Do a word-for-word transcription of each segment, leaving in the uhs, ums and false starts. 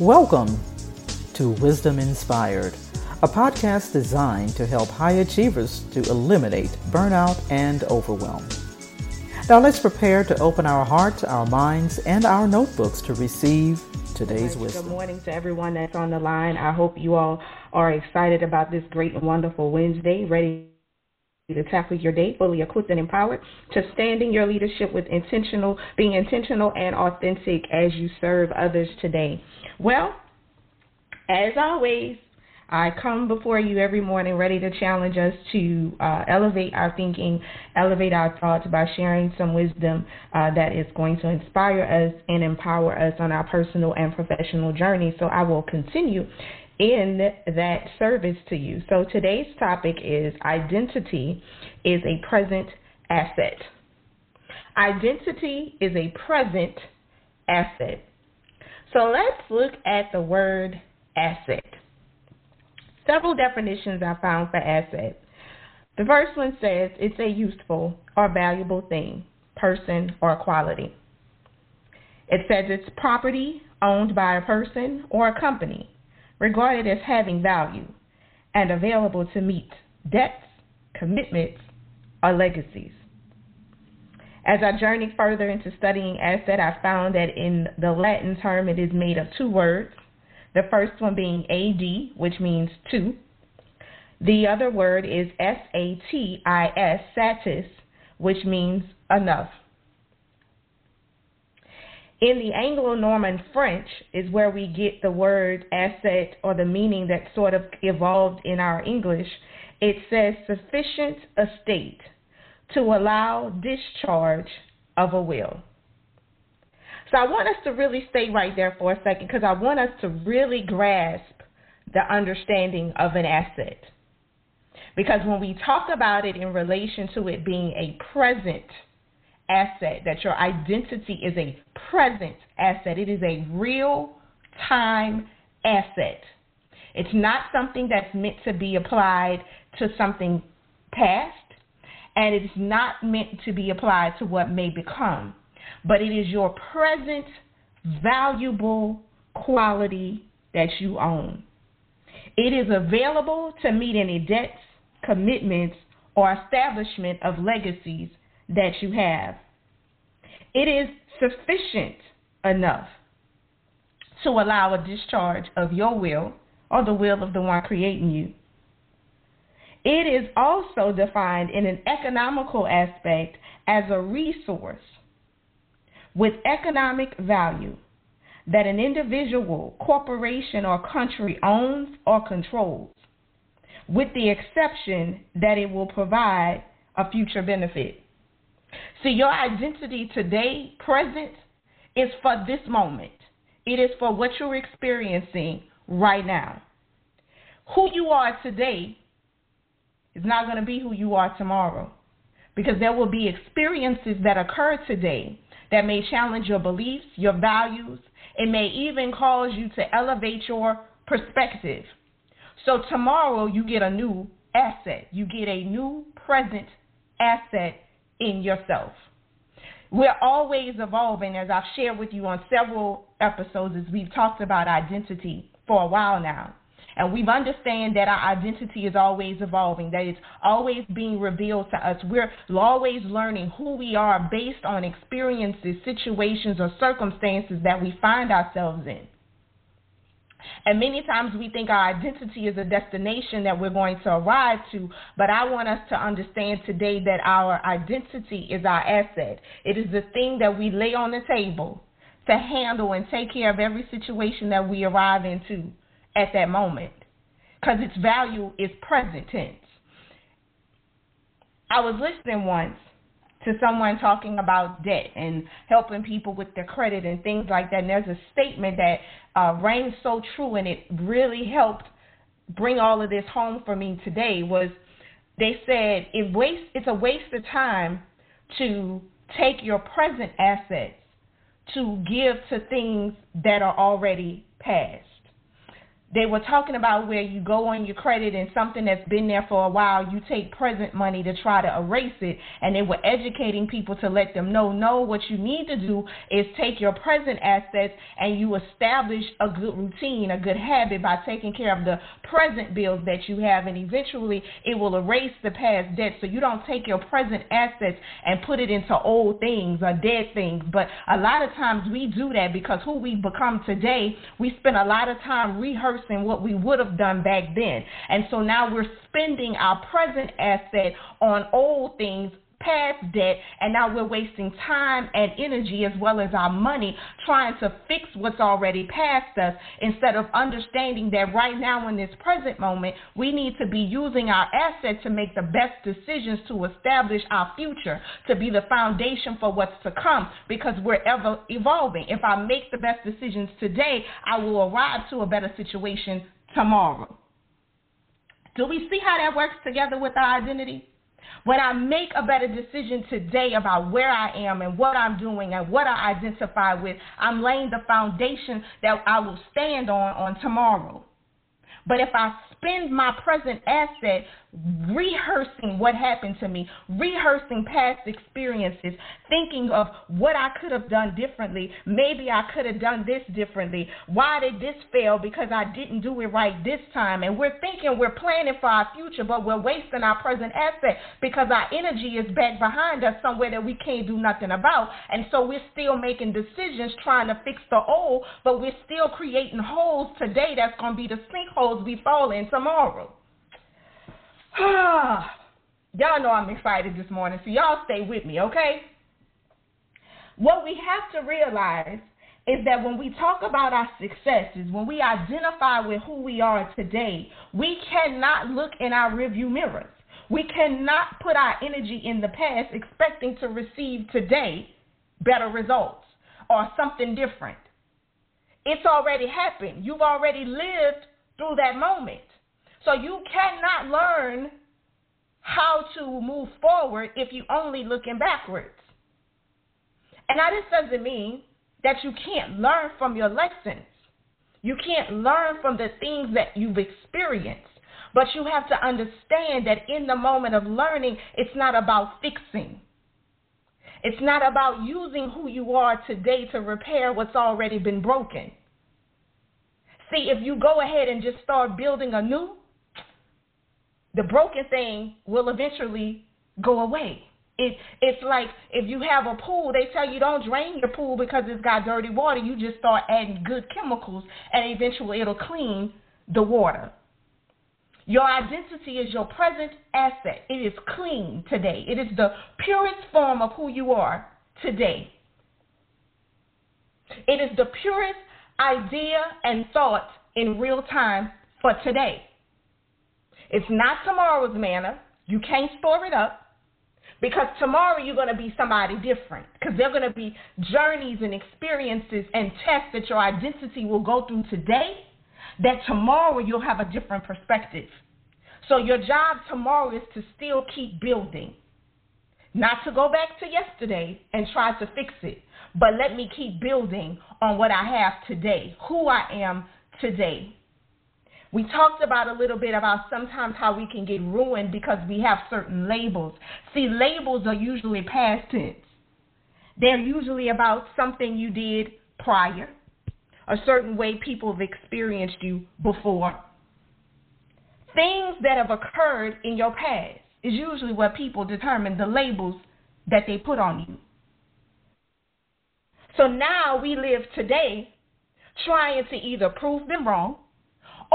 Welcome to Wisdom Inspired, a podcast designed to help high achievers to eliminate burnout and overwhelm. Now let's prepare to open our hearts, our minds, and our notebooks to receive today's wisdom. Good morning to everyone that's on the line. I hope you all are excited about this great and wonderful Wednesday, ready to tackle your day fully equipped and empowered to stand in your leadership with intentional, being intentional and authentic as you serve others today. Well, as always, I come before you every morning ready to challenge us to uh, elevate our thinking, elevate our thoughts by sharing some wisdom uh, that is going to inspire us and empower us on our personal and professional journey. So I will continue in that service to you. So today's topic is identity is a present asset. Identity is a present asset. So let's look at the word asset. Several definitions I found for asset. The first one says it's a useful or valuable thing, person, or quality. It says it's property owned by a person or a company, regarded as having value and available to meet debts, commitments, or legacies. As I journeyed further into studying asset, I found that in the Latin term, it is made of two words, the first one being ad, which means to. The other word is satis, satis, which means enough. In the Anglo-Norman French is where we get the word asset or the meaning that sort of evolved in our English. It says sufficient estate to allow discharge of a will. So I want us to really stay right there for a second because I want us to really grasp the understanding of an asset. Because when we talk about it in relation to it being a present asset, that your identity is a present asset. It is a real-time asset. It's not something that's meant to be applied to something past, and it's not meant to be applied to what may become. But it is your present valuable quality that you own. It is available to meet any debts, commitments, or establishment of legacies that you have. It is sufficient enough to allow a discharge of your will or the will of the one creating you. It is also defined in an economical aspect as a resource with economic value that an individual, corporation, or country owns or controls, with the exception that it will provide a future benefit. See, your identity today, present, is for this moment. It is for what you're experiencing right now. Who you are today is not going to be who you are tomorrow, because there will be experiences that occur today that may challenge your beliefs, your values. It may even cause you to elevate your perspective. So tomorrow you get a new asset. You get a new present asset in yourself. We're always evolving, as I've shared with you on several episodes, as we've talked about identity for a while now. And we understand that our identity is always evolving, that it's always being revealed to us. We're always learning who we are based on experiences, situations, or circumstances that we find ourselves in. And many times we think our identity is a destination that we're going to arrive to, but I want us to understand today that our identity is our asset. It is the thing that we lay on the table to handle and take care of every situation that we arrive into at that moment, because its value is present tense. I was listening once to someone talking about debt and helping people with their credit and things like that. And there's a statement that uh, rang so true, and it really helped bring all of this home for me today, was they said it waste, it's a waste of time to take your present assets to give to things that are already past. They were talking about where you go on your credit and something that's been there for a while, you take present money to try to erase it. And they were educating people to let them know, no, what you need to do is take your present assets and you establish a good routine, a good habit by taking care of the present bills that you have. And eventually it will erase the past debt. So you don't take your present assets and put it into old things or dead things. But a lot of times we do that because who we become today, we spend a lot of time rehearsing and what we would have done back then. And so now we're spending our present asset on old things, past debt, and now we're wasting time and energy as well as our money trying to fix what's already past us instead of understanding that right now in this present moment, we need to be using our asset to make the best decisions to establish our future, to be the foundation for what's to come because we're ever evolving. If I make the best decisions today, I will arrive to a better situation tomorrow. Do we see how that works together with our identity? When I make a better decision today about where I am and what I'm doing and what I identify with, I'm laying the foundation that I will stand on on tomorrow. But if I spend my present asset rehearsing what happened to me, rehearsing past experiences, thinking of what I could have done differently, maybe I could have done this differently, why did this fail because I didn't do it right this time, and we're thinking we're planning for our future, but we're wasting our present asset because our energy is back behind us somewhere that we can't do nothing about, and so we're still making decisions trying to fix the old, but we're still creating holes today that's going to be the sinkholes we fall in tomorrow. Y'all know I'm excited this morning, so y'all stay with me, okay? What we have to realize is that when we talk about our successes, when we identify with who we are today, we cannot look in our rearview mirrors. We cannot put our energy in the past expecting to receive today better results or something different. It's already happened. You've already lived through that moment. So you cannot learn how to move forward if you're only looking backwards. And now this doesn't mean that you can't learn from your lessons. You can't learn from the things that you've experienced. But you have to understand that in the moment of learning, it's not about fixing. It's not about using who you are today to repair what's already been broken. See, if you go ahead and just start building anew, the broken thing will eventually go away. It, it's like if you have a pool, they tell you don't drain your pool because it's got dirty water. You just start adding good chemicals, and eventually it'll clean the water. Your identity is your present asset. It is clean today. It is the purest form of who you are today. It is the purest idea and thought in real time for today. It's not tomorrow's manna. You can't store it up because tomorrow you're going to be somebody different because there are going to be journeys and experiences and tests that your identity will go through today that tomorrow you'll have a different perspective. So your job tomorrow is to still keep building, not to go back to yesterday and try to fix it, but let me keep building on what I have today, who I am today. We talked about a little bit about sometimes how we can get ruined because we have certain labels. See, labels are usually past tense. They're usually about something you did prior, a certain way people have experienced you before. Things that have occurred in your past is usually where people determine the labels that they put on you. So now we live today trying to either prove them wrong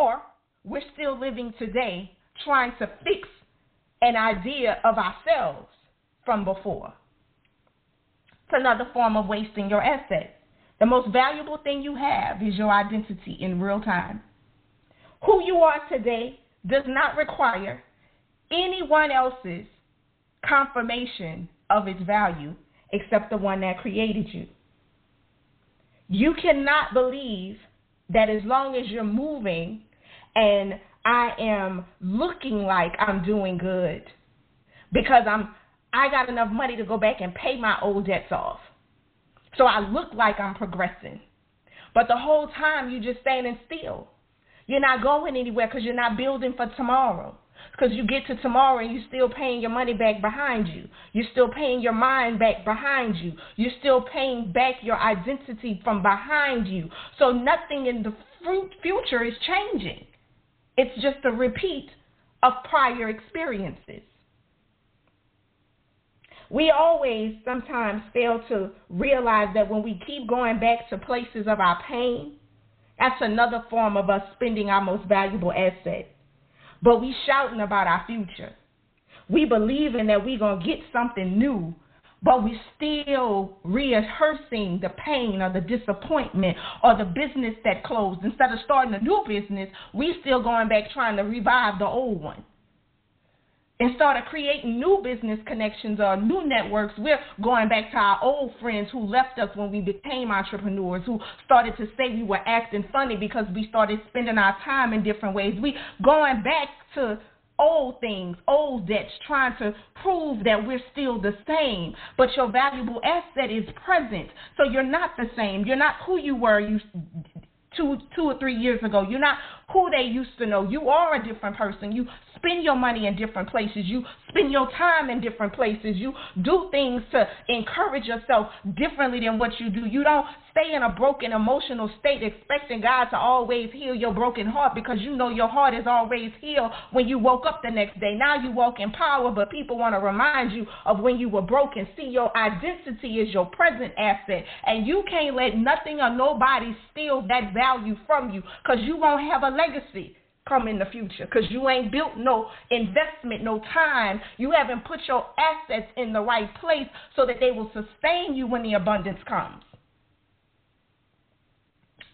or we're still living today trying to fix an idea of ourselves from before. It's another form of wasting your assets. The most valuable thing you have is your identity in real time. Who you are today does not require anyone else's confirmation of its value except the one that created you. You cannot believe that as long as you're moving and I am looking like I'm doing good because I'm I got enough money to go back and pay my old debts off. So I look like I'm progressing. But the whole time you're just standing still. You're not going anywhere because you're not building for tomorrow. Because you get to tomorrow and you're still paying your money back behind you. You're still paying your mind back behind you. You're still paying back your identity from behind you. So nothing in the future is changing. It's just a repeat of prior experiences. We always sometimes fail to realize that when we keep going back to places of our pain, that's another form of us spending our most valuable asset. But we shouting about our future. We believing that we're going to get something new, but we still rehearsing the pain or the disappointment or the business that closed. Instead of starting a new business, we still going back trying to revive the old one. And started creating new business connections or new networks. We're going back to our old friends who left us when we became entrepreneurs, who started to say we were acting funny because we started spending our time in different ways. We going back to old things, old debts, trying to prove that we're still the same. But your valuable asset is present. So you're not the same. You're not who you were you two, two or three years ago. You're not who they used to know. You are a different person. You spend your money in different places. You spend your time in different places. You do things to encourage yourself differently than what you do. You don't stay in a broken emotional state expecting God to always heal your broken heart, because you know your heart is always healed when you woke up the next day. Now you walk in power, but people want to remind you of when you were broken. See, your identity is your present asset, and you can't let nothing or nobody steal that value from you, because you won't have a legacy come in the future, because you ain't built no investment, no time. You haven't put your assets in the right place so that they will sustain you when the abundance comes.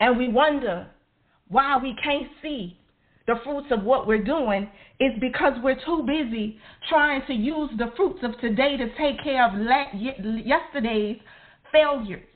And we wonder why we can't see the fruits of what we're doing is because we're too busy trying to use the fruits of today to take care of yesterday's failures.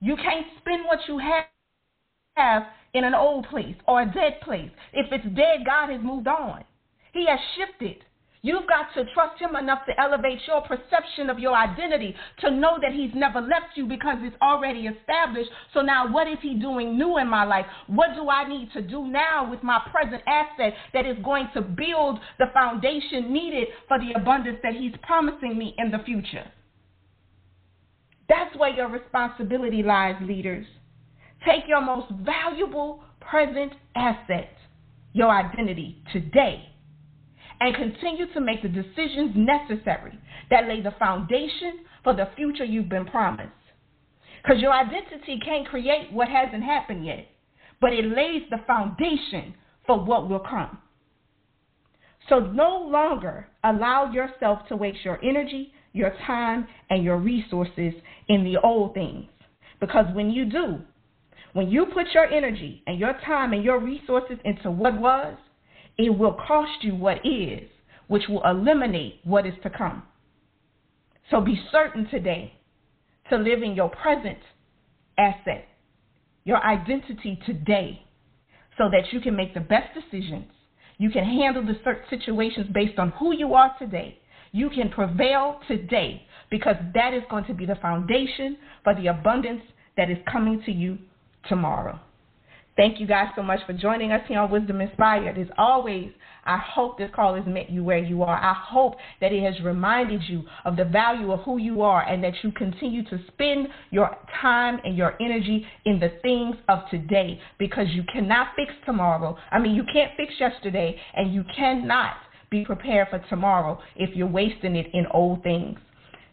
You can't spend what you have in an old place or a dead place. If it's dead, God has moved on. He has shifted. You've got to trust him enough to elevate your perception of your identity, to know that he's never left you because it's already established. So now what is he doing new in my life? What do I need to do now with my present asset that is going to build the foundation needed for the abundance that he's promising me in the future? That's where your responsibility lies, leaders. Take your most valuable present asset, your identity, today, and continue to make the decisions necessary that lay the foundation for the future you've been promised. Because your identity can't create what hasn't happened yet, but it lays the foundation for what will come. So no longer allow yourself to waste your energy, your time, and your resources in the old things. Because when you do, when you put your energy and your time and your resources into what was, it will cost you what is, which will eliminate what is to come. So be certain today to live in your present asset, your identity today, so that you can make the best decisions. You can handle the certain situations based on who you are today. You can prevail today, because that is going to be the foundation for the abundance that is coming to you tomorrow. Thank you guys so much for joining us here on Wisdom Inspired. As always, I hope this call has met you where you are. I hope that it has reminded you of the value of who you are, and that you continue to spend your time and your energy in the things of today, because you cannot fix tomorrow. I mean, you can't fix yesterday, and you cannot be prepared for tomorrow if you're wasting it in old things.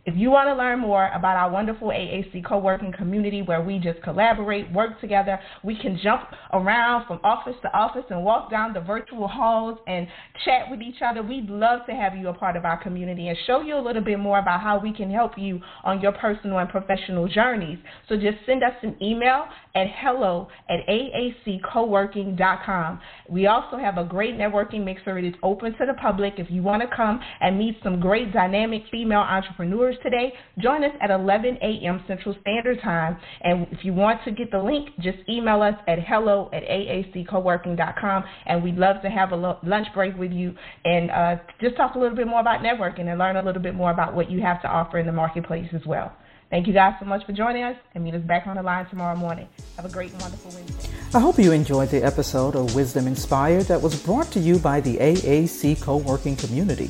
If you want to learn more about our wonderful A A C co-working community, where we just collaborate, work together, we can jump around from office to office and walk down the virtual halls and chat with each other, we'd love to have you a part of our community and show you a little bit more about how we can help you on your personal and professional journeys. So just send us an email at hello at a a c coworking dot com. We also have a great networking mixer. It is open to the public. If you want to come and meet some great dynamic female entrepreneurs today, join us at eleven a.m. Central Standard Time. And if you want to get the link, just email us at hello at a a c coworking dot com, and we'd love to have a lunch break with you and uh, just talk a little bit more about networking and learn a little bit more about what you have to offer in the marketplace as well. Thank you guys so much for joining us, and meet us back on the line tomorrow morning. Have a great and wonderful Wednesday. I hope you enjoyed the episode of Wisdom Inspired that was brought to you by the A A C Co-working Community,